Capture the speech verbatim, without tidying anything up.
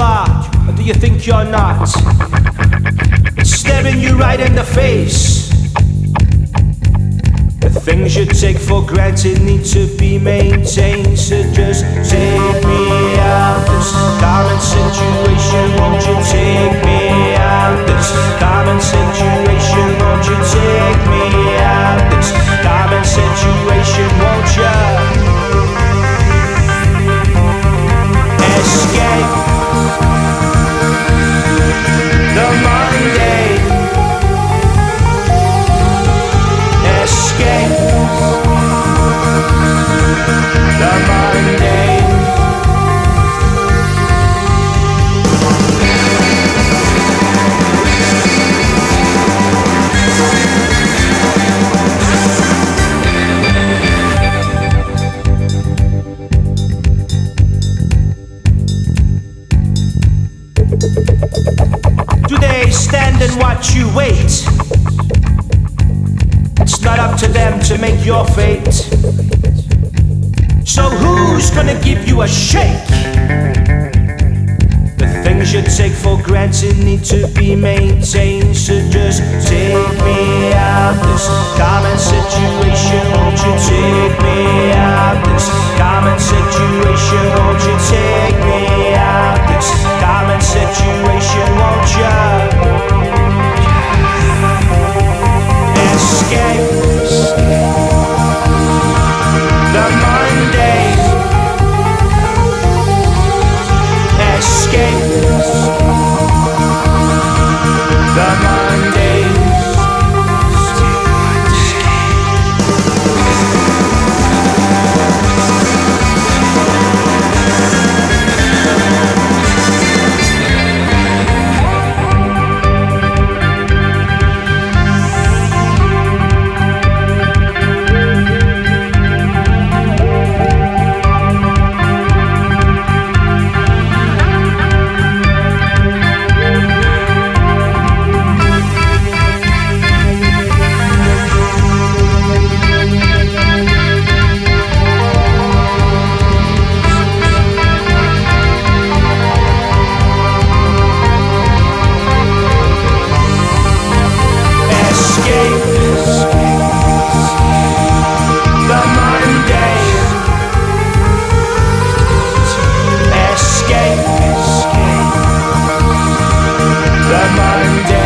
are, or do you think you're not? It's staring you right in the face. The things you take for granted need to be maintained. So just take me out this common situation. Won't you take me out this common situation? Won't you take me out this common situation? Won't you escape the mundane? Escape the mundane. Do they stand and watch you wait? It's not up to them to make your fate. So who's gonna give you a shake? The things you take for granted need to be maintained. So just take me out this common situation. Won't you take me out this common situation? Won't you take me out this common situation? Won't you? Escape the mundane. Escape the mundane. Escape the mundane.